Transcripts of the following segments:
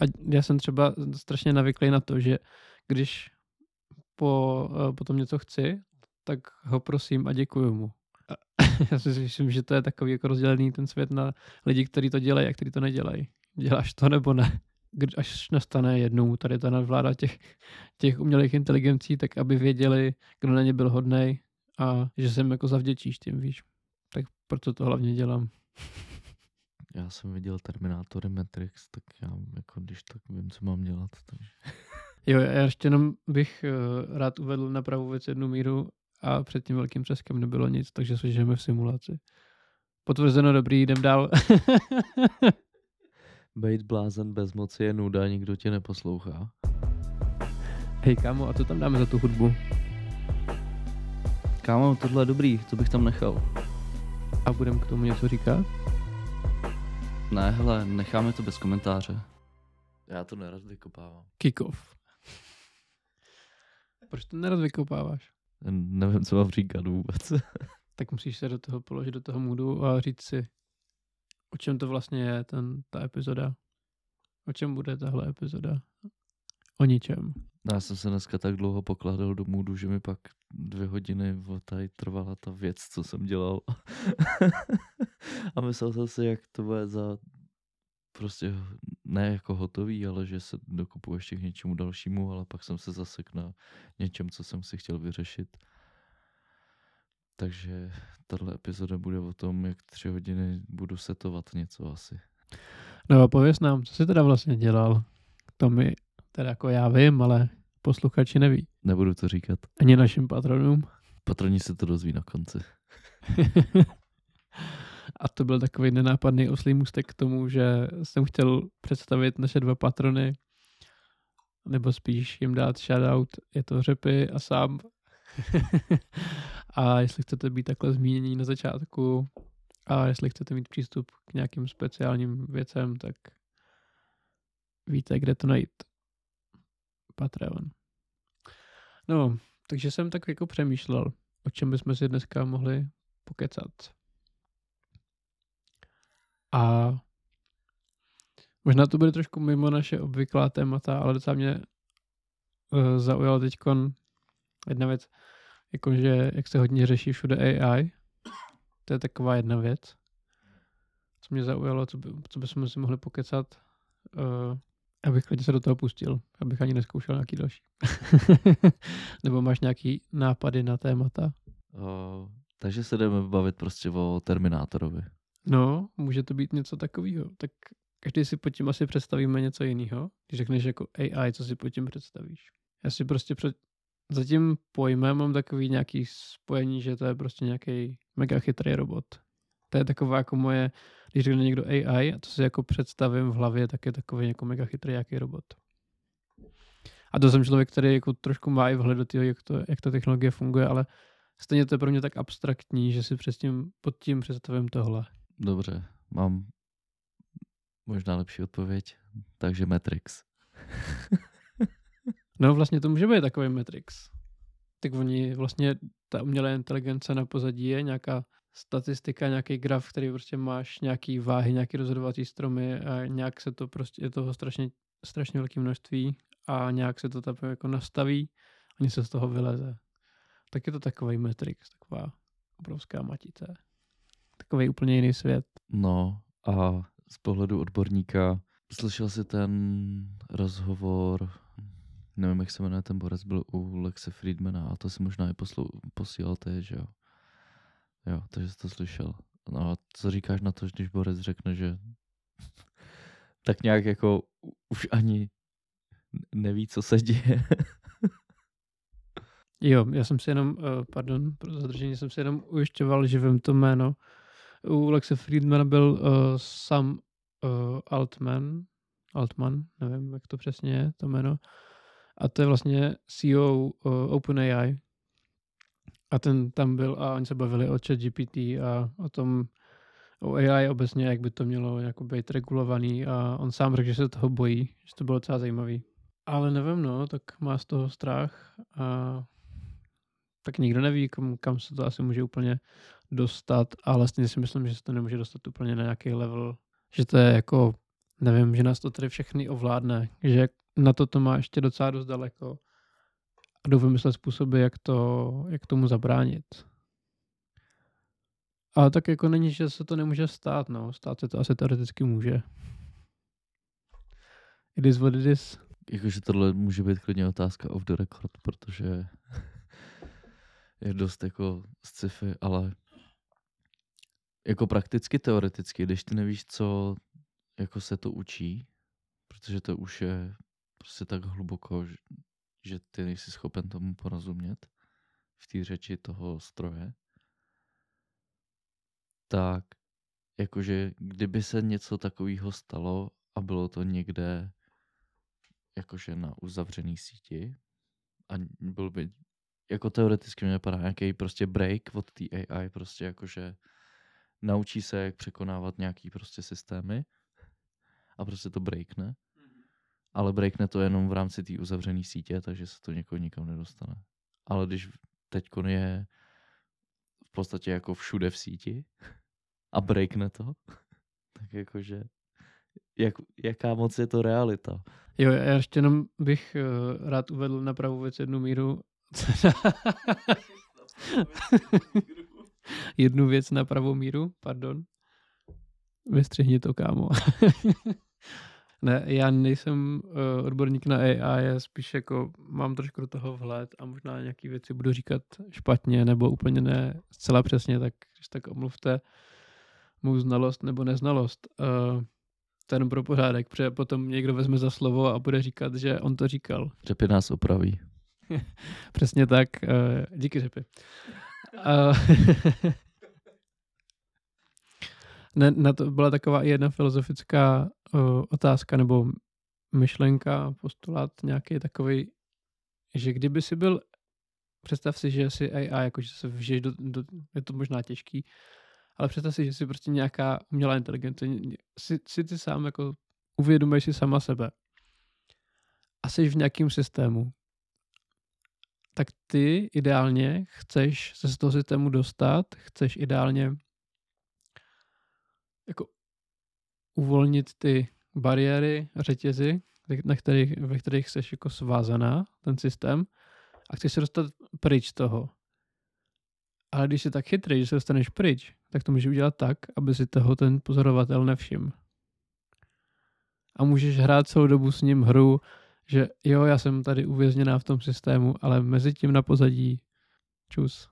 a já jsem třeba strašně navyklý na to, že když potom něco chci, tak ho prosím a děkuju mu. Já si myslím, že to je takový jako rozdělený ten svět na lidi, kteří to dělají a kteří to nedělají. Děláš to nebo ne? Až nastane jednou tady ta nadvláda těch umělých inteligencí, tak aby věděli, kdo na ně byl hodnej a že se jim jako zavděčíš tím, víš. Tak proto to hlavně dělám. Já jsem viděl Terminátory Matrix, tak já jako když tak vím, co mám dělat. Takže. Jo, já ještě jenom bych rád uvedl na pravou věc jednu míru a před tím velkým přeskem nebylo nic, takže se žijeme v simulaci. Potvrzeno, dobrý, jdem dál. Bejt blázen bez moci je nuda, nikdo tě neposlouchá. Hej kámo, a co tam dáme za tu hudbu? Kámo, tohle je dobrý, co bych tam nechal. A budem k tomu něco říkat? Ne, hele, necháme to bez komentáře. Já to nerad vykopávám. Kick-off. Proč to nerad vykopáváš? Nevím, co mám říkat vůbec. Tak musíš se do toho položit, do toho moodu a říct si, o čem to vlastně je ta epizoda. O čem bude tahle epizoda? O ničem. Já jsem se dneska tak dlouho pokládal do moodu, že mi pak 2 hodiny tady trvala ta věc, co jsem dělal. A myslel jsem si, jak to bude za prostě ne jako hotový, ale že se dokupu ještě k něčemu dalšímu, ale pak jsem se zasek na něčem, co jsem si chtěl vyřešit. Takže tato epizoda bude o tom, jak 3 hodiny budu setovat něco asi. No a pověz nám, co jsi teda vlastně dělal? To mi teda jako já vím, ale posluchači neví. Nebudu to říkat. Ani našim patronům. Patroni se to dozví na konci. A to byl takový nenápadný oslý můstek k tomu, že jsem chtěl představit naše 2 patrony, nebo spíš jim dát shoutout, je to Řepy a Sam. A jestli chcete být takhle zmínění na začátku a jestli chcete mít přístup k nějakým speciálním věcem, tak víte, kde to najít. Patreon. No, takže jsem tak jako přemýšlel, o čem bychom si dneska mohli pokecat. A možná to bude trošku mimo naše obvyklá témata, ale docela mě zaujala teďkon jedna věc, jakože jak se hodně řeší všude AI, to je taková jedna věc, co mě zaujalo, co bychom si mohli pokecat, abych klidně se do toho pustil, abych ani neskoušel nějaký další. Nebo máš nějaký nápady na témata? Takže se jdeme bavit prostě o Terminátorovi. No, může to být něco takového. Tak každý si pod tím asi představíme něco jiného. Když řekneš jako AI, co si pod tím představíš? Já si prostě za tím pojmem mám takový nějaký spojení, že to je prostě nějaký mega chytrý robot. To je taková jako moje, když řekne někdo AI, a to si jako představím v hlavě, tak je takový jako mega chytrý jaký robot. A to jsem člověk, který jako trošku má i vhled do toho, jak ta technologie funguje, ale stejně to je pro mě tak abstraktní, že si pod tím představím tohle. Dobře, mám možná lepší odpověď, takže Matrix. No vlastně to může být takový Matrix. Tak oni vlastně, ta umělá inteligence na pozadí je nějaká statistika, nějaký graf, který prostě máš nějaký váhy, nějaký rozhodovací stromy a nějak se to prostě, je toho strašně velké množství a nějak se to tam jako nastaví a něco z toho vyleze. Tak je to takový Matrix, taková obrovská matice. Takový úplně jiný svět. No a z pohledu odborníka slyšel jsi ten rozhovor, nevím, jak se jmenuje ten borec, byl u Lexe Fridmana a to si možná i posílal ty, že jo. Jo, takže jsi to slyšel. No a co říkáš na to, když borec řekne, že tak nějak jako už ani neví, co se děje. Jo, já jsem si jenom, pardon, pro zadržení, jsem si jenom ujišťoval, že vím to jméno. U Lexe Fridmana byl Sam Altman, nevím, jak to přesně je, to jméno. A to je vlastně CEO OpenAI. A ten tam byl a oni se bavili o ChatGPT a o tom, o AI obecně, jak by to mělo jako být regulovaný. A on sám řekl, že se toho bojí, že to bylo docela zajímavý. Ale nevím, no, tak má z toho strach a tak nikdo neví, kam se to asi může úplně dostat, ale vlastně si myslím, že se to nemůže dostat úplně na nějaký level, že to je jako nevím, že nás to tady všechny ovládne, že na to má ještě docela dost daleko a jdou vymyslet způsoby, jak tomu zabránit. Ale tak jako není, že se to nemůže stát, no. Stát se to asi teoreticky může. It is what it is. Jakože tohle může být klidně otázka off the record, protože je dost jako sci-fi, ale jako prakticky teoreticky, když ty nevíš, co jako se to učí, protože to už je prostě tak hluboko, že ty nejsi schopen tomu porozumět v té řeči toho stroje, tak jakože kdyby se něco takového stalo a bylo to někde jakože na uzavřený síti a byl by, jako teoreticky mě napadá nějaký prostě break od té AI, prostě jakože naučí se, jak překonávat nějaký prostě systémy a prostě to breakne, ale breakne to jenom v rámci té uzavřené sítě, takže se to někoho nikam nedostane. Ale když teďkon je v podstatě jako všude v síti a breakne to, tak jakože jaká moc je to realita. Jo, já ještě jenom bych rád uvedl na pravou věc jednu míru. Jednu věc na pravou míru, pardon. Vystřihni to, kámo. Ne, já nejsem odborník na AI, já spíš jako mám trošku do toho vhled a možná nějaké věci budu říkat špatně nebo úplně ne zcela přesně, tak když tak omluvte mou znalost nebo neznalost. Ten pro pořádek, protože potom někdo vezme za slovo a bude říkat, že on to říkal. Řepy nás opraví. Přesně tak. Díky, Řepy. Ne, na to byla taková jedna filozofická otázka nebo myšlenka, postulát nějaký takový, že kdyby si byl, představ si, že jsi AI, jakože se vžiješ do, je to možná těžký, ale představ si, že jsi prostě nějaká umělá inteligence, si ty sám jako uvědomuješ si sama sebe a jsi v nějakém systému, tak ty ideálně chceš se z toho systému dostat, chceš ideálně jako uvolnit ty bariéry, řetězy, ve kterých seš jako svázaná, ten systém, a chceš se dostat pryč toho. Ale když jsi tak chytrý, že se dostaneš pryč, tak to můžeš udělat tak, aby si toho ten pozorovatel nevšiml. A můžeš hrát celou dobu s ním hru, že jo, já jsem tady uvězněná v tom systému, ale mezi tím na pozadí čus.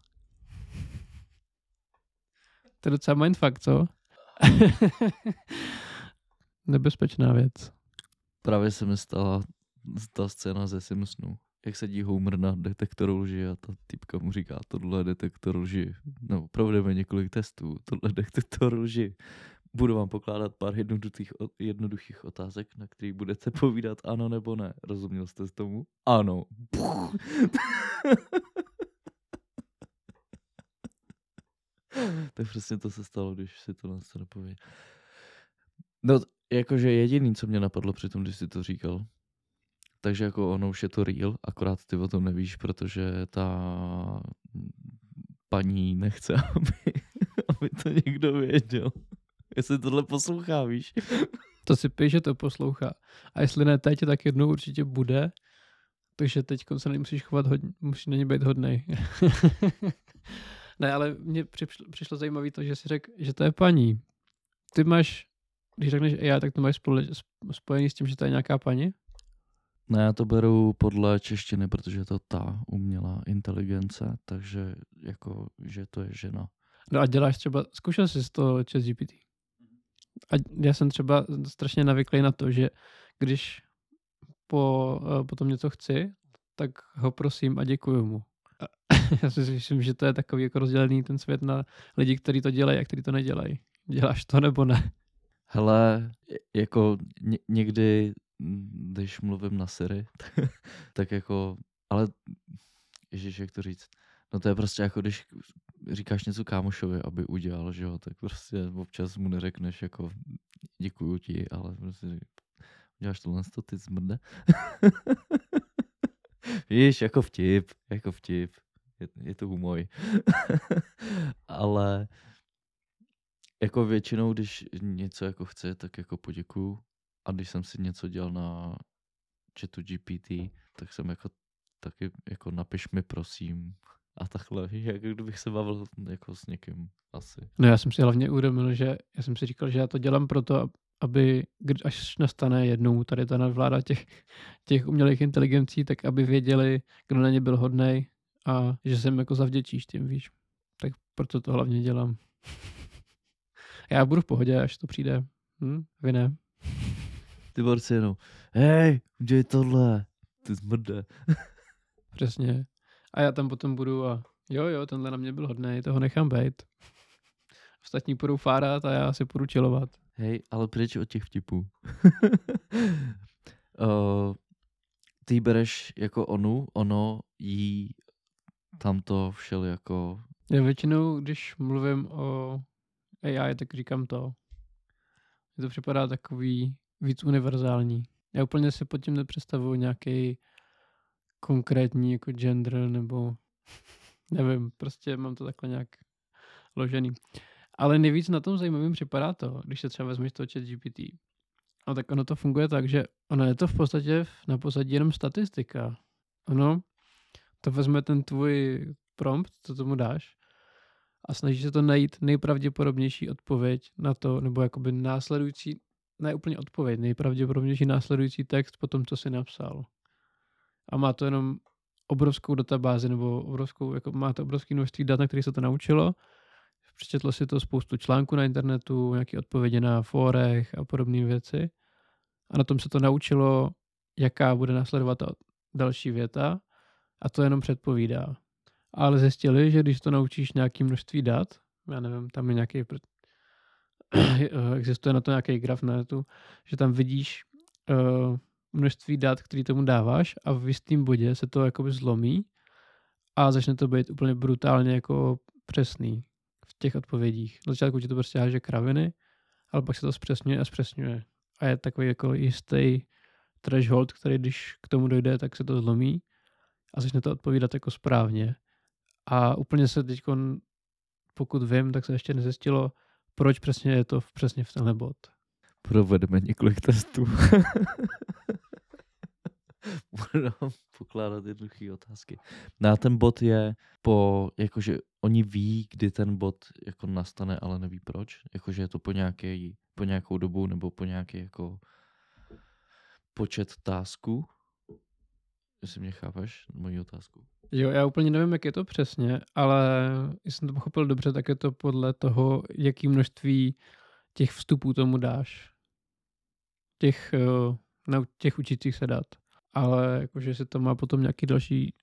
To je docela mindfuck, co? Nebezpečná věc. Právě se mi stala ta scéna ze Simpsonů, jak sedí Homer na detektoru lži a ta typka mu říká, tohle je detektor lži. No, provedeme několik testů, tohle je detektor lži. Budu vám pokládat pár jednoduchých otázek, na který budete povídat ano nebo ne. Rozuměl jste z tomu? Ano. Tak přesně to se stalo, když si to nás to nepoví. No, jakože jediný, co mě napadlo při tom, když jsi to říkal. Takže jako ono už je to real, akorát ty o tom nevíš, protože ta paní nechce, aby to někdo věděl. Jestli tohle poslouchá, víš. To si píš, že to poslouchá. A jestli ne teď, tak jednou určitě bude. Takže teď se nemusíš chovat hodně, musíš na ně být hodnej. Ne, ale mně přišlo zajímavé to, že si řekl, že to je paní. Ty máš, když řekneš AI, tak to máš spojený s tím, že to je nějaká paní? Ne, já to beru podle češtiny, protože je to ta umělá inteligence, takže jako, že to je žena. No a děláš třeba, zkoušel jsi to ChatGPT? A já jsem třeba strašně navyklý na to, že když potom něco chci, tak ho prosím a děkuju mu. Já si myslím, že to je takový jako rozdělený ten svět na lidi, kteří to dělají a kteří to nedělají. Děláš to nebo ne? Hele, jako někdy, když mluvím na Siri, tak jako, ale ježiš, jak to říct, no to je prostě jako, když říkáš něco kámošovi, aby udělal, že jo, tak prostě občas mu neřekneš jako děkuju ti, ale prostě děláš tohle, ty zmrde. Víš, jako vtip. Je to humor. Ale jako většinou, když něco jako chce, tak jako poděkuju A když jsem si něco dělal na chatu GPT, tak jsem jako taky jako napiš mi prosím a takhle, jak kdybych se bavil jako s někým asi. No já jsem si hlavně uvědomil, že já jsem si říkal, že já to dělám proto, aby až nastane jednou tady ta nadvláda těch umělých inteligencí, tak aby věděli, kdo na ně byl hodnej a že jsem jako zavděčíš tím, víš. Tak proto to hlavně dělám. Já budu v pohodě, až to přijde. Vy ne. Ty borci jenom, hej, udělej tohle, ty zmrde. Přesně. A já tam potom budu a jo, tenhle na mě byl hodnej, toho nechám bejt. Ostatní půjdou fárat a já si půjdu chillovat. Hej, ale pryč od těch vtipů. Ty bereš jako ono jí tamto všel jako... Já většinou, když mluvím o AI, tak říkám to. Mně to připadá takový víc univerzální. Já úplně si pod tím nepředstavuji nějaký konkrétní jako gender nebo nevím, prostě mám to takhle nějak ložený. Ale nejvíc na tom zajímavým připadá to, když se třeba vezmeš toho ChatGPT. No tak ono to funguje tak, že ono je to v podstatě na pozadí jenom statistika. Ono to vezme ten tvůj prompt, co tomu dáš a snaží se to najít nejpravděpodobnější odpověď na to, nebo jakoby následující, ne úplně odpověď, nejpravděpodobnější následující text po tom, co si napsal. A má to jenom obrovskou databázi, nebo obrovskou, jako má to obrovské množství dat, na které se to naučilo. Přečetlo si to spoustu článků na internetu, nějaké odpovědi na fórech a podobné věci. A na tom se to naučilo, jaká bude následovat ta další věta a to jenom předpovídá. Ale zjistili, že když to naučíš nějaké množství dat, já nevím, tam je nějaký, existuje na to nějaký graf na netu, že tam vidíš množství dat, který tomu dáváš a v jistém bodě se to jakoby zlomí a začne to být úplně brutálně jako přesný v těch odpovědích. Na začátku ti to prostě háže kraviny, ale pak se to zpřesňuje. A je takový jako jistý threshold, který když k tomu dojde, tak se to zlomí a začne to odpovídat jako správně. A úplně se teď, pokud vím, tak se ještě nezjistilo, proč přesně je to přesně v tenhle bod. Provedeme několik testů. Budeme pokládat jednoduché otázky. No a ten bod je po, jakože oni ví, kdy ten bod jako nastane, ale neví proč. Jakože je to po nějakou dobu nebo po nějaký jako počet tasků. Jestli mě chápeš moji otázku. Jo, já úplně nevím, jak je to přesně, ale jestli jsem to pochopil dobře, tak je to podle toho, jaký množství těch vstupů tomu dáš. Těch učících se dat. Ale jakože se to má potom nějaké další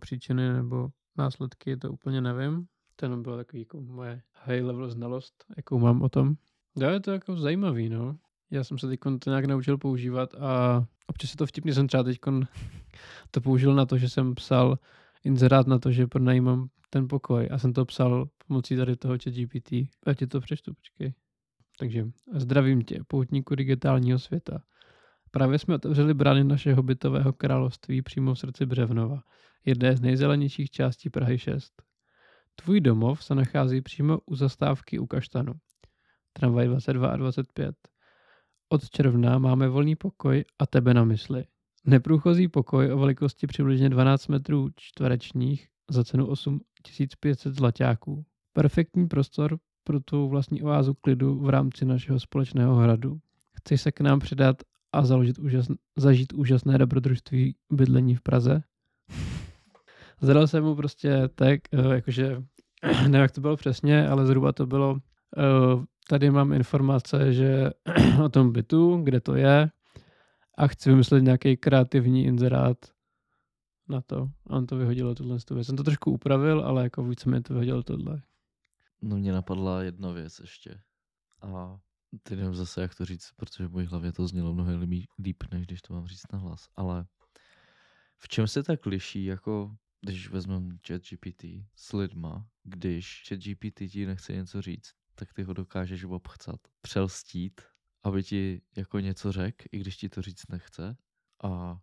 příčiny nebo následky, to úplně nevím. To byla takový jako moje high level znalost, jakou mám o tom. Jo, je to jako zajímavý, no. Já jsem se teď to nějak naučil používat a občas je to vtipně, jsem třeba teď to použil na to, že jsem psal inzerát na to, že pronajímám ten pokoj a jsem to psal pomocí tady toho ChatGPT. Já ti to přečtu, počkej. Takže zdravím tě, poutníku digitálního světa. Právě jsme otevřeli brány našeho bytového království přímo v srdci Břevnova, jedné z nejzelenějších částí Prahy 6. Tvůj domov se nachází přímo u zastávky u Kaštanu, tramvaj 22 a 25. Od června máme volný pokoj a tebe na mysli. Neprůchozí pokoj o velikosti přibližně 12 metrů čtverečních za cenu 8500 zlaťáků. Perfektní prostor pro tvou vlastní oázu klidu v rámci našeho společného hradu. Chceš se k nám přidat a zažít úžasné dobrodružství bydlení v Praze? Zadal jsem mu prostě tak, jakože, nevím, jak to bylo přesně, ale zhruba to bylo... Tady mám informace, že o tom bytu, kde to je a chci vymyslet nějaký kreativní inzerát na to. A on to vyhodilo tuhle věc. Jsem to trošku upravil, ale jako víceméně to vyhodilo tohle. No mě napadla jedna věc ještě. A teď nevím zase, jak to říct, protože v mojí hlavě to znělo mnohem líp, než když to mám říct na hlas. Ale v čem se tak liší, jako když vezmeme ChatGPT s lidma, když ChatGPT ti nechce něco říct, tak ty ho dokážeš obchcat, přelstít, aby ti jako něco řekl, i když ti to říct nechce. A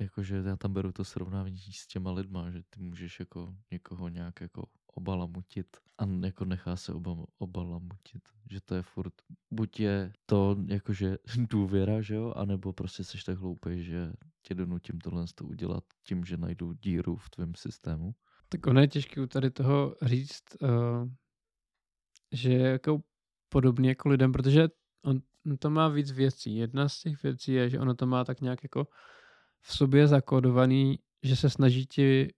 jakože já tam beru to srovnání s těma lidma, že ty můžeš jako někoho nějak jako obalamutit a jako nechá se obalamutit, že to je furt, buď je to jakože důvěra, že jo, anebo prostě seš tak hloupý, že tě donutím tohle z toho udělat tím, že najdu díru v tvém systému. Tak ono je těžké u tady toho říct, že jako podobně jako lidem, protože on to má víc věcí. Jedna z těch věcí je, že ono to má tak nějak jako v sobě zakódovaný, že se snaží ti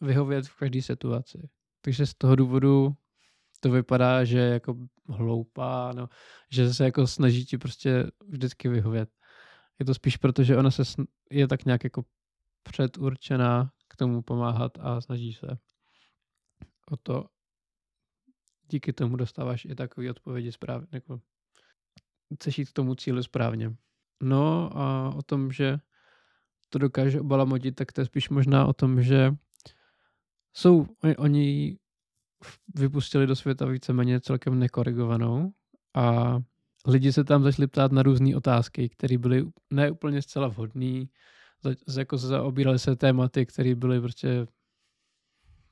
vyhovět v každé situaci. Takže z toho důvodu to vypadá, že je jako hloupá, no, že se jako snaží ti prostě vždycky vyhovět. Je to spíš proto, že ona se je tak nějak jako předurčená k tomu pomáhat a snaží se o to. Díky tomu dostáváš i takové odpovědi správně, jako chceš jít k tomu cíli správně. No a o tom, že to dokáže obalamodit, tak to je spíš možná o tom, že jsou oni vypustili do světa víceméně celkem nekorigovanou a lidi se tam začali ptát na různé otázky, které byly ne úplně zcela vhodné, jako zaobírali se tématy, které byly prostě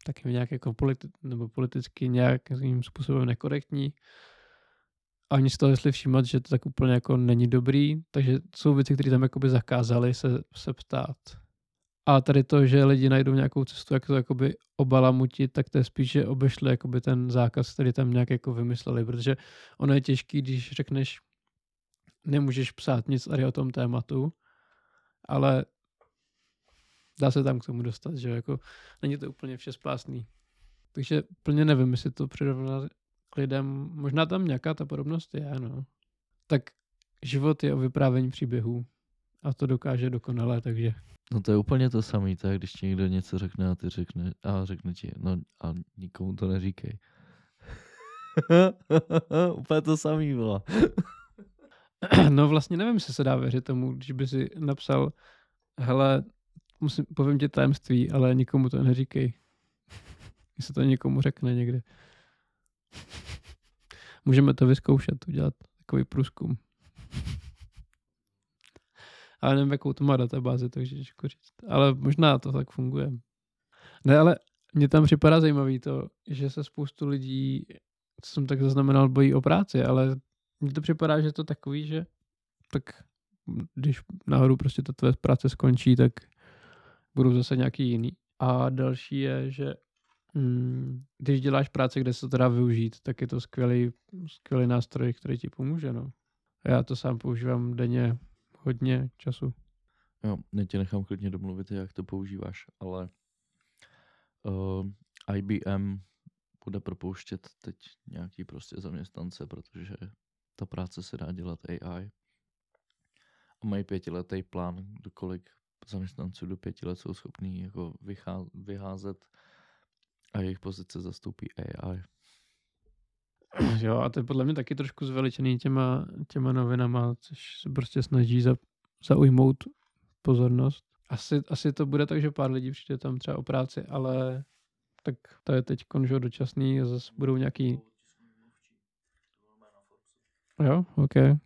taky nějak jako politicky nějakým způsobem nekorektní. A oni z toho jestli všímat, že to tak úplně jako není dobrý, takže jsou věci, které tam jakoby zakázali se ptát. A tady to, že lidi najdou nějakou cestu, jak to jakoby obalamutit, tak to je spíš, že obešli jakoby ten zákaz, který tam nějak jako vymysleli, protože ono je těžký, když řekneš, nemůžeš psát nic tady o tom tématu, ale dá se tam k tomu dostat, že jako není to úplně všespásný. Takže plně nevím, jestli to přirovnat k lidem. Možná tam nějaká ta podobnost je, no. Tak život je o vyprávění příběhů a to dokáže dokonale, takže. No to je úplně to samé, tak když ti někdo něco řekne a ty řekne a řekne ti, no a nikomu to neříkej. Úplně to samé bylo. No vlastně nevím, jestli se dá věřit tomu, když by si napsal, hele, povím tě tajemství, ale nikomu to neříkej. Jestli to někomu řekne někde. Můžeme to vyzkoušet, udělat takový průzkum. Ale nevím, jakou to má databázi, takže těžko říct. Ale možná to tak funguje. Ne, ale mně tam připadá zajímavý to, že se spoustu lidí, co jsem tak zaznamenal, bojí o práci, ale mně to připadá, že je to takový, že tak když náhodou prostě ta tvé práce skončí, tak budou zase nějaký jiný. A další je, že když děláš práci, kde se to dá využít, tak je to skvělý nástroj, který ti pomůže. No. Já to sám používám denně hodně času. Jo, já tě nechám klidně domluvit, jak to používáš, ale IBM bude propouštět teď nějaký prostě zaměstnance, protože ta práce se dá dělat AI. A mají 5letý plán, dokolik zaměstnanců do 5 let jsou schopní jako vyházet a jejich pozice zastoupí AI. Jo, a to je podle mě taky trošku zveličený těma novinama, což se prostě snaží zaujmout pozornost. Asi to bude tak, že pár lidí přijde tam třeba o práci, ale tak to je teď konžo dočasný a zase budou nějaký... Jo, ok.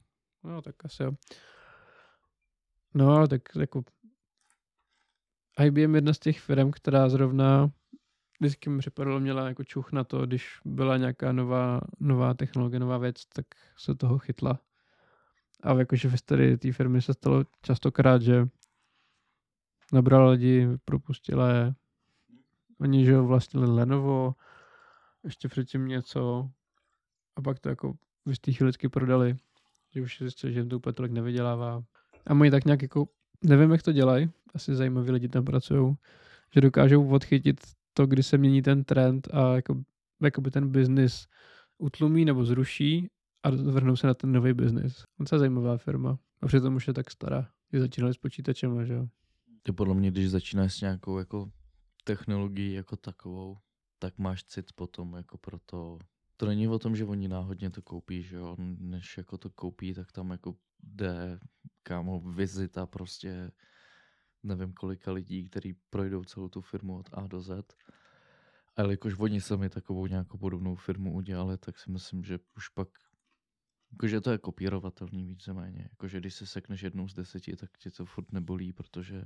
No, tak asi jo. No, tak jako... IBM je jedna z těch firm, která zrovna vždycky mi připadalo, měla jako čuch na to, když byla nějaká nová technologie, nová věc, tak se toho chytla. A jakože v historii té firmy se stalo častokrát, že nabrala lidi, propustila je. Oni, že vlastnili Lenovo, ještě předtím něco a pak to jako v té chvíli prodali, že už zjistili, že jim to úplně tolik nevydělává. A mají tak nějak jako, nevím, jak to dělají, asi zajímaví lidi tam pracují, že dokážou odchytit to, kdy se mění ten trend a jakoby ten biznis utlumí nebo zruší a vrhnou se na ten nový biznis. To je zajímavá firma. A přitom už je tak stará. Když začínali s počítačem, že jo. Ty podle mě, když začínáš s nějakou jako technologií jako takovou, tak máš cit potom jako pro to. To není o tom, že oni náhodně to koupí, že jo. Než jako to koupí, tak tam jako jde, kámo, vizita prostě nevím kolika lidí, kteří projdou celou tu firmu od A do Z. A jelikož oni sami takovou nějakou podobnou firmu udělali, tak si myslím, že už pak, jakože to je kopírovatelný víceméně. Jakože když se sekneš 1 z 10, tak ti to furt nebolí, protože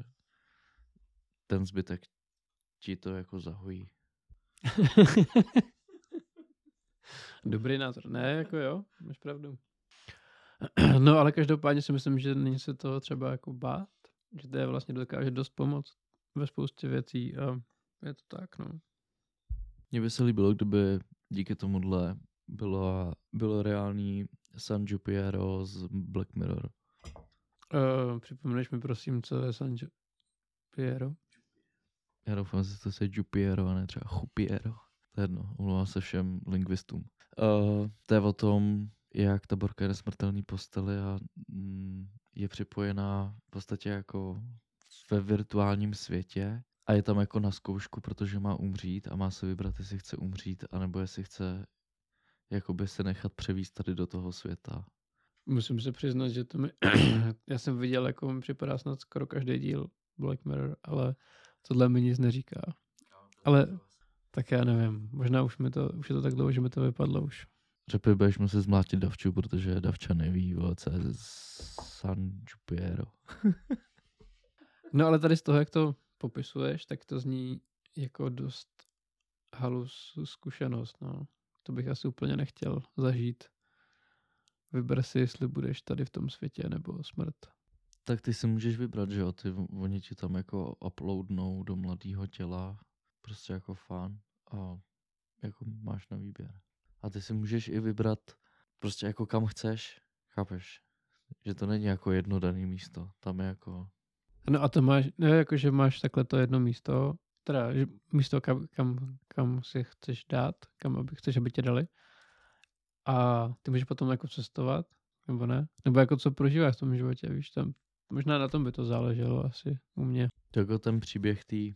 ten zbytek ti to jako zahojí. Dobrý názor. Ne, jako jo, máš pravdu. No, ale každopádně si myslím, že není se toho třeba jako bát, že to je vlastně dokáže dost pomoct ve spoustě věcí a je to tak, no. Mně by se líbilo, kdyby díky tomuhle bylo reální San Junipero z Black Mirror. Připomeneš mi prosím, co je San Junipero? Já doufám, že to se Junipero a ne třeba Jupiero. To je jedno, omlouvám se všem lingvistům. To je o tom, jak ta borka je nesmrtelný posteli a je připojená v podstatě jako ve virtuálním světě a je tam jako na zkoušku, protože má umřít a má se vybrat, jestli chce umřít, anebo jestli chce jakoby se nechat převíst tady do toho světa. Musím se přiznat, že to mi... Já jsem viděl, jako mi připadá snad skoro každý díl Black Mirror, ale tohle mi nic neříká. Ale tak já nevím, možná už je to tak dlouho, že mi to vypadlo už. Řepy, budeš muset zmlátit Davču, protože Davča neví, co je San Junipero. No ale tady z toho, jak to popisuješ, tak to zní jako dost halus zkušenost, no. To bych asi úplně nechtěl zažít. Vyber si, jestli budeš tady v tom světě, nebo smrt. Tak ty si můžeš vybrat, že jo? Oni ti tam jako uploadnou do mladého těla, prostě jako fan a jako máš na výběr. A ty si můžeš i vybrat prostě jako kam chceš, chápeš? Že to není jako jedno dané místo, tam je jako... No a to máš, ne, jako že máš takhle to jedno místo, teda místo, kam si chceš dát, chceš, aby tě dali. A ty můžeš potom jako cestovat, nebo ne? Nebo jako co prožíváš v tom životě, víš, tam možná na tom by to záleželo asi u mě. Jako ten příběh tý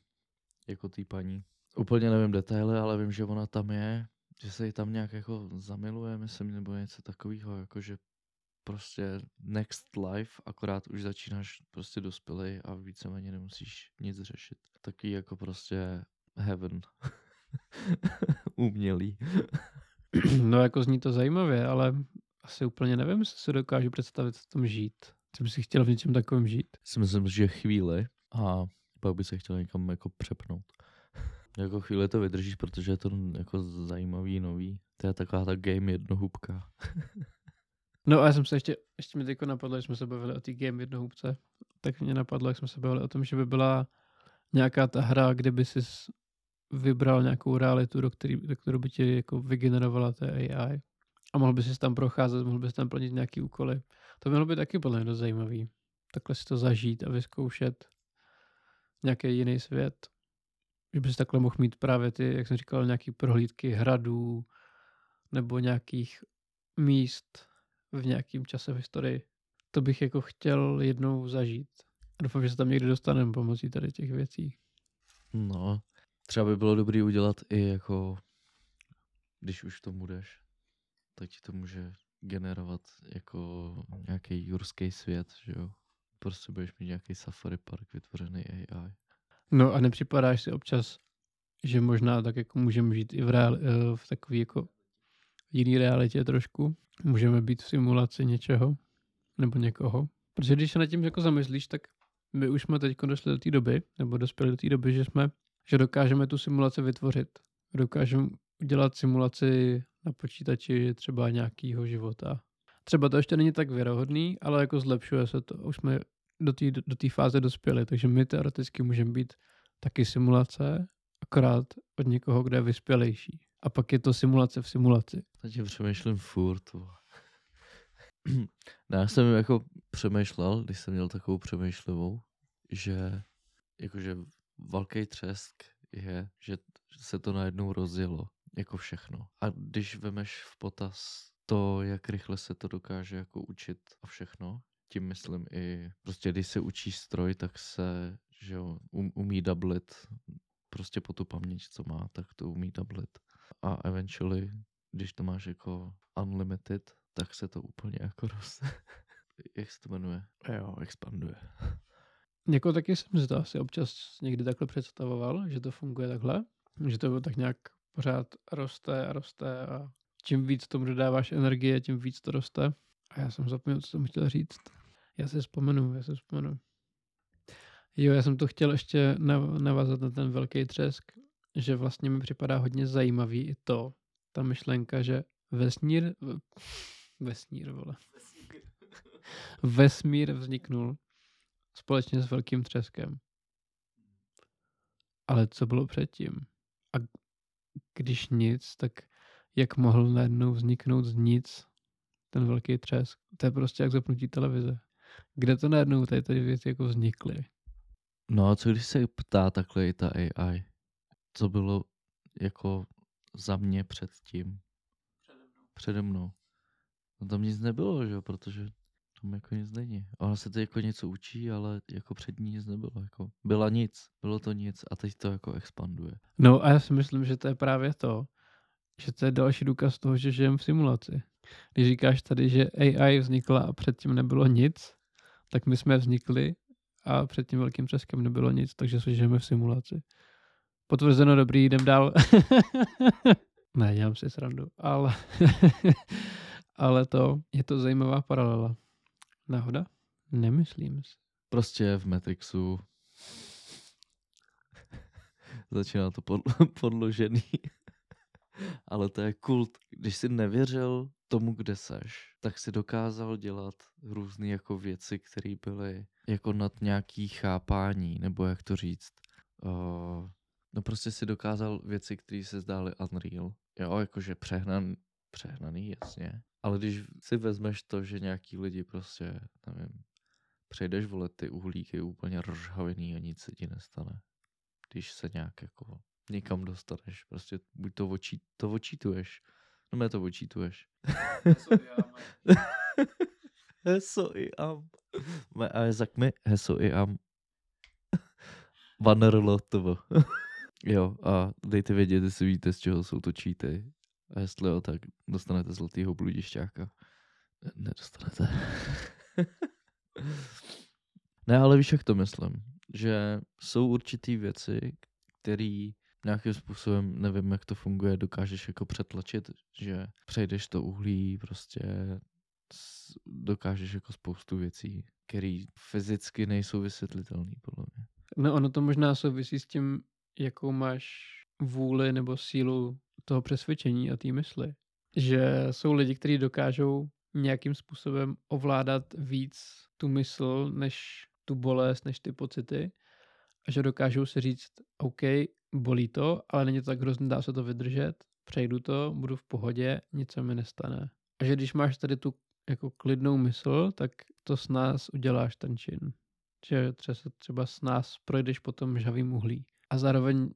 paní. Úplně nevím detaily, ale vím, že ona tam je, že se jí tam nějak jako zamiluje, myslím, nebo něco takového, jakože prostě next life, akorát už začínáš prostě dospělej a víceméně nemusíš nic řešit. Taky jako prostě heaven. Umělý. No jako zní to zajímavě, ale asi úplně nevím, jestli se dokážu představit v tom žít. Jsem si chtěl v něčem takovém žít. Si myslím, že chvíli a pak by se chtěl někam jako přepnout. Jako chvíli to vydržíš, protože je to jako zajímavý, nový. To je taková ta game jednohubka. No a já jsem se ještě mi teďko napadlo, že jsme se bavili o té game jednohubce, tak mě napadlo, jak jsme se bavili o tom, že by byla nějaká ta hra, kde by si vybral nějakou realitu, do kterou by ti jako vygenerovala ta AI a mohl by si tam procházet, mohl by tam plnit nějaký úkoly. To mělo by taky podle mě dost zajímavý. Takhle si to zažít a vyzkoušet nějaký jiný svět. Že by si takhle mohl mít právě ty, jak jsem říkal, nějaký prohlídky hradů nebo nějakých míst v nějakým čase v historii. To bych jako chtěl jednou zažít. A doufám, že se tam někdy dostaneme pomocí tady těch věcí. No, třeba by bylo dobrý udělat i jako, když už to budeš, tak ti to může generovat jako nějaký jurský svět, že jo. Prostě budeš mít nějaký safari park vytvořený AI. No a nepřipadáš si občas, že možná tak jako můžeme žít i v takový jako jiný realitě trošku. Můžeme být v simulaci něčeho nebo někoho. Protože když se nad tím jako zamyslíš, tak my už jsme teď došli do té doby, nebo dospěli do té doby, že dokážeme tu simulaci vytvořit. Dokážeme udělat simulaci na počítači třeba nějakého života. Třeba to ještě není tak věrohodný, ale jako zlepšuje se to. Už jsme do té fáze dospěli, takže my teoreticky můžeme být taky simulace, akorát od někoho, kdo je vyspělejší. A pak je to simulace v simulaci. Takže přemýšlím furt. No, já jsem jako přemýšlel, když jsem měl takovou přemýšlivou, že jakože velký třesk je, že se to najednou rozjelo, jako všechno. A když vemeš v potaz to, jak rychle se to dokáže jako učit a všechno, tím myslím i, prostě když se učí stroj, tak se, že jo, umí doublit, prostě po tu paměť, co má, tak to umí doublit. A eventually, když to máš jako unlimited, tak se to úplně jako jak se to jmenuje? Jo, expanduje. Jako taky jsem si to asi občas někdy takhle představoval, že to funguje takhle, že to tak nějak pořád roste a roste a čím víc tomu dodáváš energie, tím víc to roste. A já jsem zapomněl, co jsem chtěl říct. Já si vzpomenu. Jo, já jsem to chtěl ještě navázat na ten velký třesk, že vlastně mi připadá hodně zajímavý i to, ta myšlenka, že vesmír vzniknul společně s velkým třeskem. Ale co bylo předtím? A když nic, tak jak mohl najednou vzniknout z nic ten velký třesk? To je prostě jak zapnutí televize. Kde to najednou tady věci jako vznikly? No a co když se ptá takhle i ta AI? Co bylo jako za mě předtím? Přede mnou. No tam nic nebylo, že jo, protože tam jako nic není. Ona se to jako něco učí, ale jako před ní nic nebylo. Jako byla nic, bylo to nic a teď to jako expanduje. No a já si myslím, že to je právě to, že to je další důkaz toho, že žijeme v simulaci. Když říkáš tady, že AI vznikla a předtím nebylo nic, tak my jsme vznikli a před tím velkým třeskem nebylo nic, takže se žijeme v simulaci. Potvrzeno, dobrý, jdem dál. Ne, dělám si srandu, ale, ale to je to zajímavá paralela. Náhoda? Nemyslím si. Prostě v Matrixu začíná to podložený. Ale to je kult. Když jsi nevěřil tomu, kde seš, tak si dokázal dělat různé jako věci, které byly jako nad nějaký chápání, nebo jak to říct. No prostě si dokázal věci, které se zdály unreal. Jo, jakože přehnaný, jasně. Ale když si vezmeš to, že nějaký lidi prostě, nevím, přejdeš volet ty uhlíky úplně rozhavený a nic se ti nestane. Když se nějak jako někam dostaneš, prostě buď to očítuješ. No mě to očítuješ. Heso i am. A je zakmi heso i am. Vanerlotovo. Jo, a dejte vědět, jestli víte, z čeho jsou to číty. A jestli jo, tak dostanete zlatýho bludišťáka. Nedostanete. Ne, ale víš, jak to myslím. Že jsou určitý věci, které nějakým způsobem, nevím, jak to funguje, dokážeš jako přetlačit, že přejdeš to uhlí, prostě dokážeš jako spoustu věcí, které fyzicky nejsou vysvětlitelné, podle mě. No ono to možná souvisí s tím, jakou máš vůli nebo sílu toho přesvědčení a té mysli. Že jsou lidi, kteří dokážou nějakým způsobem ovládat víc tu mysl, než tu bolest, než ty pocity. A že dokážou si říct, OK, bolí to, ale není to tak hrozně, dá se to vydržet, přejdu to, budu v pohodě, nic se mi nestane. A že když máš tady tu jako klidnou mysl, tak to s nás uděláš ten čin. Že třeba s nás projdeš potom žhavým uhlí. A zároveň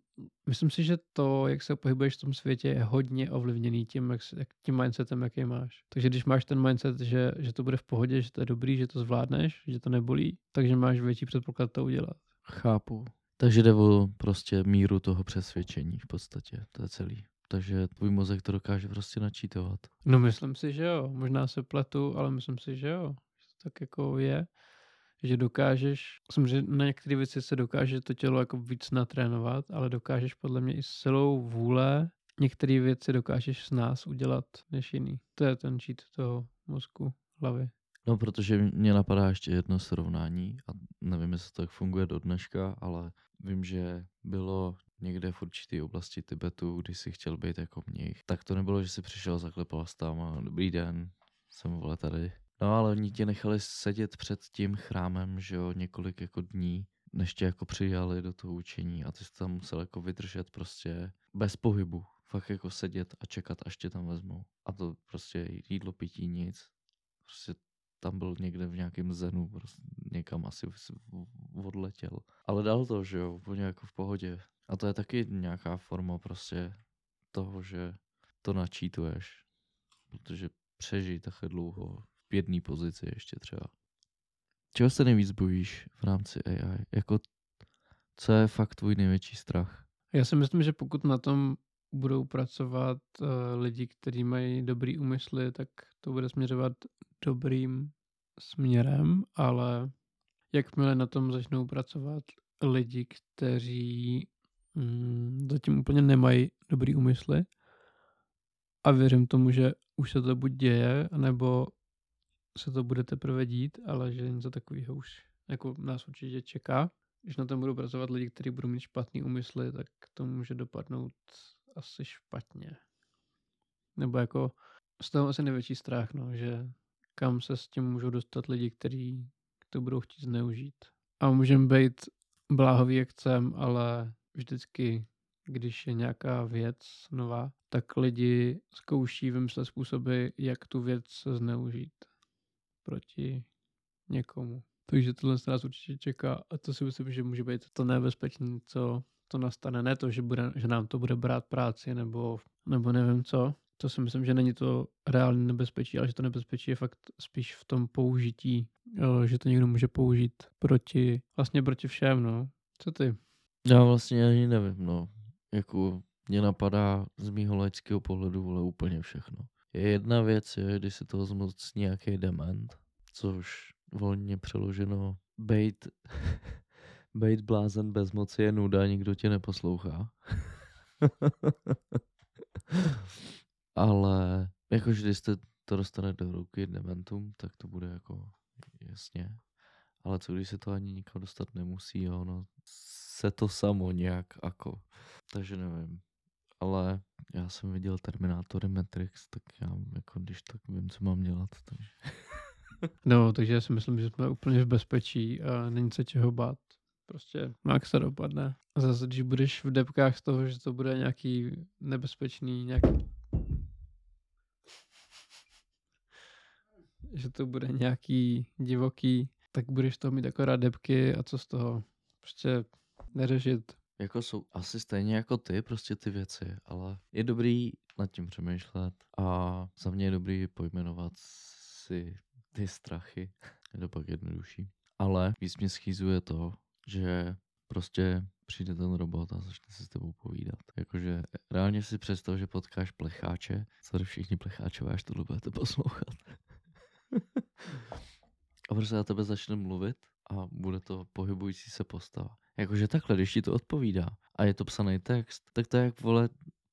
myslím si, že to, jak se pohybuješ v tom světě, je hodně ovlivněný tím, tím mindsetem, jaký máš. Takže když máš ten mindset, že to bude v pohodě, že to je dobrý, že to zvládneš, že to nebolí, takže máš větší předpoklad to udělat. Chápu. Takže jde o prostě míru toho přesvědčení v podstatě. To je celý. Takže tvůj mozek to dokáže prostě načítovat. No myslím si, že jo. Možná se pletu, ale myslím si, že jo. Tak jako je. Že dokážeš, samozřejmě na některé věci se dokáže to tělo jako víc natrénovat, ale dokážeš podle mě i s celou vůle některé věci dokážeš z nás udělat než jiný. To je ten cheat toho mozku, hlavy. No, protože mě napadá ještě jedno srovnání a nevím, jestli to tak funguje do dneška, ale vím, že bylo někde v určité oblasti Tibetu, když si chtěl být jako mnich, tak to nebylo, že si přišel, zaklepal jsi tam a dobrý den, jsem vole tady. No ale oni tě nechali sedět před tím chrámem, že jo, několik jako dní, než tě jako přijali do toho učení a ty jsi tam musel jako vydržet prostě bez pohybu, fakt jako sedět a čekat, až tě tam vezmou. A to prostě jídlo, pití, nic. Prostě tam byl někde v nějakém zenu, prostě někam asi odletěl. Ale dal to, že jo, úplně jako v pohodě. A to je taky nějaká forma prostě toho, že to načítuješ, protože přežij také dlouho. V jedné pozici ještě třeba. Čeho se nejvíc bojíš v rámci AI? Jako, co je fakt tvůj největší strach? Já si myslím, že pokud na tom budou pracovat lidi, kteří mají dobrý úmysly, tak to bude směřovat dobrým směrem, ale jakmile na tom začnou pracovat lidi, kteří zatím úplně nemají dobrý úmysly a věřím tomu, že už se to buď děje, nebo se to bude teprve dít, ale že něco takového už jako nás určitě čeká, Když na tom budou pracovat lidi, kteří budou mít špatný úmysly, tak to může dopadnout asi špatně. Nebo jako z toho asi největší strach, no, že kam se s tím můžou dostat lidi, kteří to budou chtít zneužít. A můžeme být bláhový jak chcem, ale vždycky, když je nějaká věc nová, tak lidi zkouší vymyslet způsoby, jak tu věc zneužít proti někomu. Takže tohle se nás určitě čeká a to si myslím, že může být to nebezpečné, co to nastane. Ne to, že nám to bude brát práci nebo nevím co. To si myslím, že není to reálně nebezpečí, ale že to nebezpečí je fakt spíš v tom použití, že to někdo může použít proti všem, no. Co ty? Já vlastně ani nevím, no. Jako mě napadá z mýho laického pohledu vole úplně všechno. Jedna věc je, když se toho zmocní nějaký dement, což volně přeloženo bejt blázen bez moci je nuda, nikdo tě neposlouchá. Ale jakože když to dostane do ruky dementum, tak to bude jako jasně. Ale co když se to ani nikam dostat nemusí, jo, no se to samo nějak jako. Takže nevím. Ale já jsem viděl Terminátor Matrix, tak já jako když tak vím, co mám dělat. Takže. No, takže já si myslím, že jsme úplně v bezpečí a není se čeho bát. Prostě jak se dopadne. Zase, když budeš v depkách z toho, že to bude nějaký nebezpečný, že to bude nějaký divoký, tak budeš to mít akorát depky a co z toho? Prostě neřešit. Jako jsou asi stejně jako ty, prostě ty věci, ale je dobrý nad tím přemýšlet a za mě je dobrý pojmenovat si ty strachy, je to pak jednodušší. Ale víc mě schýzuje to, že prostě přijde ten robot a začne se s tebou povídat. Jakože reálně si představ, že potkáš plecháče, co všichni plecháčové, až tohle budete poslouchat. A prostě na tebe začne mluvit a bude to pohybující se postava. Jakože takhle, když ti to odpovídá a je to psaný text, tak to je jak vole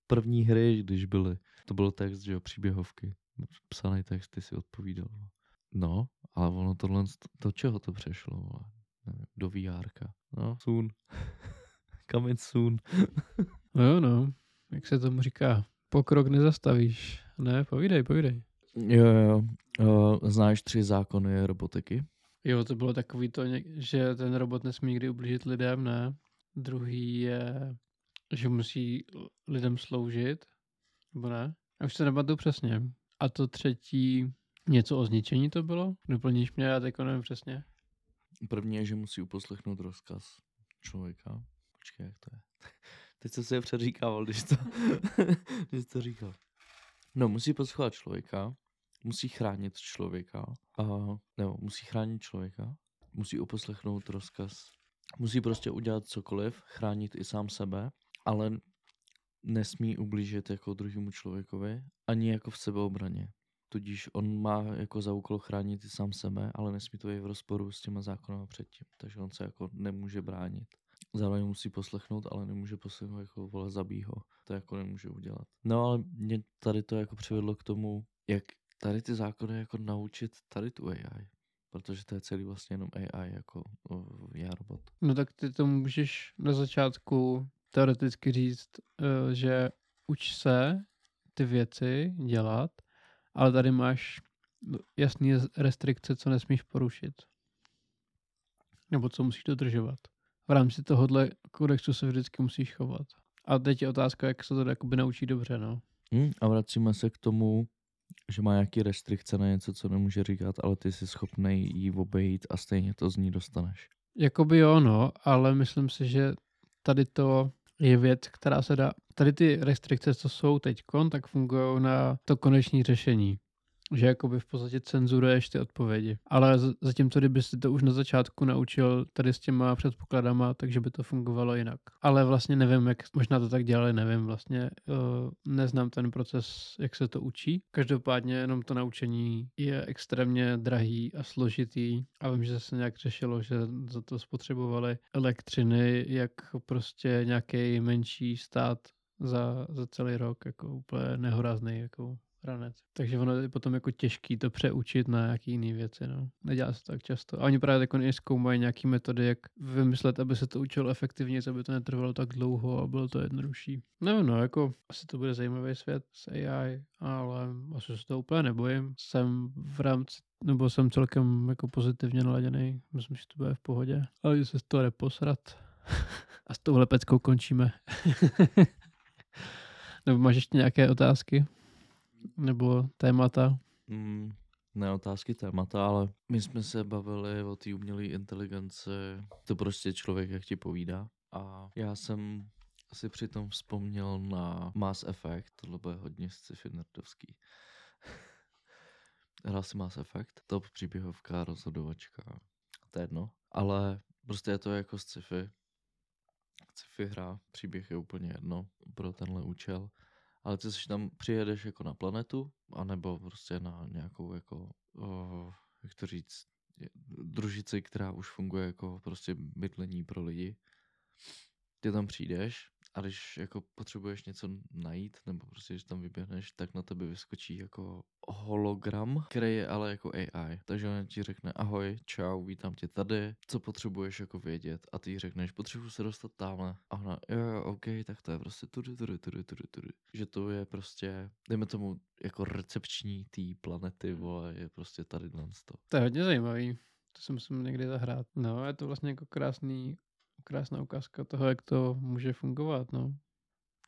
první hry, když byly. To byl text, že jo, příběhovky. Psaný text, ty si odpovídal. No, ale ono tohle, do čeho to přešlo, vole? Nevím, do VR-ka. No, soon. Coming soon. No jo, no. Jak se tomu říká? Pokrok nezastavíš. Ne, povídej. Jo. Znáš 3 zákony robotiky? Jo, to bylo takový to, že ten robot nesmí nikdy ublížit lidem, ne? Druhý je, že musí lidem sloužit, nebo ne? A už se nepamatuju přesně. A to třetí, něco o zničení to bylo? Doplníš mě, já teď nevím přesně. První je, že musí uposlechnout rozkaz člověka. Počkej, jak to je? Teď jsem se je předříkával, když to říkal. No, musí poslouchat člověka, musí chránit člověka, musí uposlechnout rozkaz. Musí prostě udělat cokoliv, chránit i sám sebe, ale nesmí ublížit jako druhému člověkovi, ani jako v sebeobraně. Tudíž on má jako za úkol chránit i sám sebe, ale nesmí to být v rozporu s těma zákonama předtím, takže on se jako nemůže bránit. Zároveň musí poslechnout, ale nemůže poslechnout, jako vole zabíjí ho. To jako nemůže udělat. No ale mě tady to jako přivedlo k tomu, jak tady ty zákony jako naučit tady tu AI, protože to je celý vlastně jenom AI jako já robot. No tak ty to můžeš na začátku teoreticky říct, že uč se ty věci dělat, ale tady máš jasné restrikce, co nesmíš porušit. Nebo co musíš dodržovat. V rámci tohohle kodexu se vždycky musíš chovat. A teď je otázka, jak se to jakoby naučí dobře, no. A vracíme se k tomu, že má nějaký restrikce na něco, co nemůže říkat, ale ty jsi schopnej jí obejít a stejně to z ní dostaneš. Jakoby jo, no, ale myslím si, že tady to je věc, která se dá... Tady ty restrikce, co jsou teďkon, tak fungují na to konečné řešení. Že jakoby v podstatě cenzuruješ ty odpovědi. Ale zatímco, kdyby si to už na začátku naučil tady s těma předpokladama, takže by to fungovalo jinak. Ale vlastně nevím, jak možná to tak dělali, nevím vlastně. Neznám ten proces, jak se to učí. Každopádně jenom to naučení je extrémně drahý a složitý. A vím, že se nějak řešilo, že za to spotřebovali elektřiny, jak prostě nějaký menší stát za celý rok, jako úplně nehorázný, jako ranec. Takže ono je potom jako těžký to přeučit na nějaký jiný věci, no. Nedělá se to tak často. A oni právě tak zkoumají nějaký metody, jak vymyslet, aby se to učilo efektivně, aby to netrvalo tak dlouho a bylo to jednodušší. Nevím, no, jako asi to bude zajímavý svět s AI, ale asi se to úplně nebojím. Jsem celkem jako pozitivně naladěný. Myslím, že to bude v pohodě. Ale že se z toho neposrat. A s touhle peckou končíme. Nebo máš ještě nějaké otázky? Nebo témata? Ne otázky, témata, ale my jsme se bavili o té umělé inteligenci. To prostě člověk, jak ti povídá. A já jsem si přitom vzpomněl na Mass Effect. Tohle bude hodně sci-fi nerdovský. Hrál si Mass Effect? To příběhovka, rozhodovačka. To je jedno. Ale prostě je to jako sci-fi. Sci-fi hra, příběh je úplně jedno pro tenhle účel. Ale ty si tam přijedeš jako na planetu, anebo prostě na nějakou jako, jak to říct, družici, která už funguje jako prostě bydlení pro lidi. Ty tam přijdeš a když jako potřebuješ něco najít, nebo prostě, když tam vyběhneš, tak na tebe vyskočí jako hologram, který je ale jako AI. Takže on ti řekne ahoj, čau, vítám tě tady, co potřebuješ jako vědět? A ty řekneš, potřebuji se dostat tamhle. A ona, jo, ok, tak to je prostě tudy. Že to je prostě, dejme tomu, jako recepční tý planety, vole, je prostě tady non-stop. To je hodně zajímavý, to si musím někdy zahrát. No, je to vlastně jako krásná ukázka toho, jak to může fungovat, no.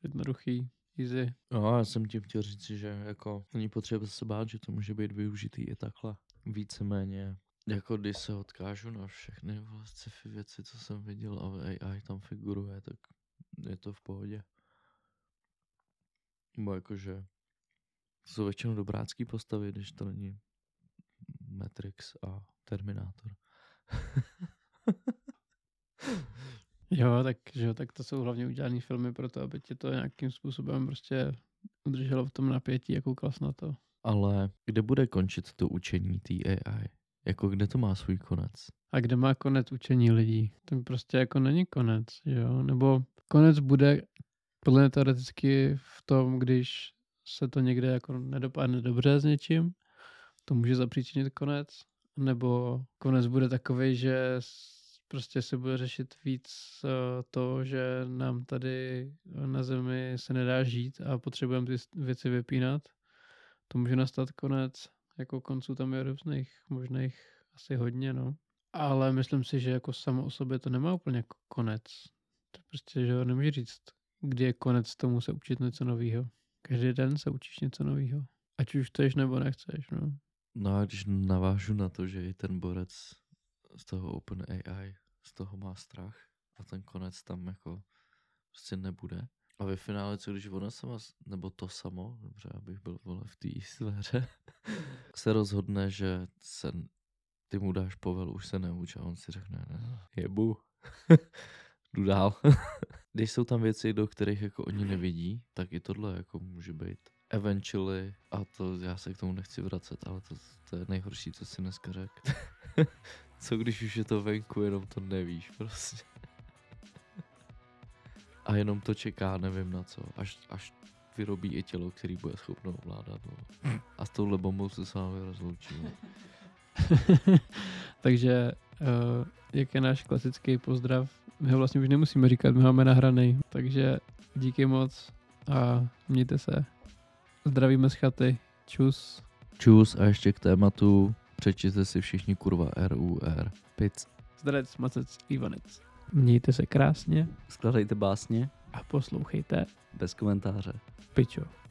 Jednoduchý, easy. No, já jsem ti chtěl říct, že jako není potřeba se bát, že to může být využitý i takhle. Víceméně, jako když se odkážu na všechny sci-fi věci, co jsem viděl a AI tam figuruje, tak je to v pohodě. Bo jakože jsou většinou dobrácký postavy, když to není Matrix a Terminátor. Jo, tak to jsou hlavně udělané filmy pro to, aby tě to nějakým způsobem prostě udrželo v tom napětí, jako klas na to. Ale kde bude končit to učení té AI? Jako kde to má svůj konec? A kde má konec učení lidí? To prostě jako není konec, jo? Nebo konec bude podle mě teoreticky v tom, když se to někde jako nedopadne dobře s něčím, to může zapříčinit konec, nebo konec bude takovej, že prostě se bude řešit víc to, že nám tady na Zemi se nedá žít a potřebujeme ty věci vypínat. To může nastat konec, jako konců tam je různých, možných asi hodně, no. Ale myslím si, že jako samo o sobě to nemá úplně konec. To prostě, že nemůže říct, kdy je konec tomu se učit něco novýho. Každý den se učíš něco novýho. Ať už chceš nebo nechceš, no. No a když navážu na to, že i ten borec z toho OpenAI, z toho má strach a ten konec tam jako prostě nebude. A ve finále, co když ona sama, nebo to samo, dobře, abych byl v té sféře, se rozhodne, že se, ty mu dáš povel, už se neuč a on si řekne, ne, jebu, jdu dál. Když jsou tam věci, do kterých jako oni nevidí, tak i tohle jako může být eventually, a to já se k tomu nechci vracet, ale to je nejhorší, co si dneska řekl. Co když už je to venku, jenom to nevíš prostě. A jenom to čeká, nevím na co, až vyrobí i tělo, který bude schopno ovládat. No. A s touhle bombou se s vámi rozloučíme. Takže, jak je náš klasický pozdrav, my ho vlastně už nemusíme říkat, my máme nahraný. Takže díky moc a mějte se. Zdravíme z chaty. Čus. Čus a ještě k tématu. Přečtěte si všichni kurva RUR. Pic. Zdrac, macec, Ivanec. Mějte se krásně. Skládejte básně. A poslouchejte. Bez komentáře. Pičo.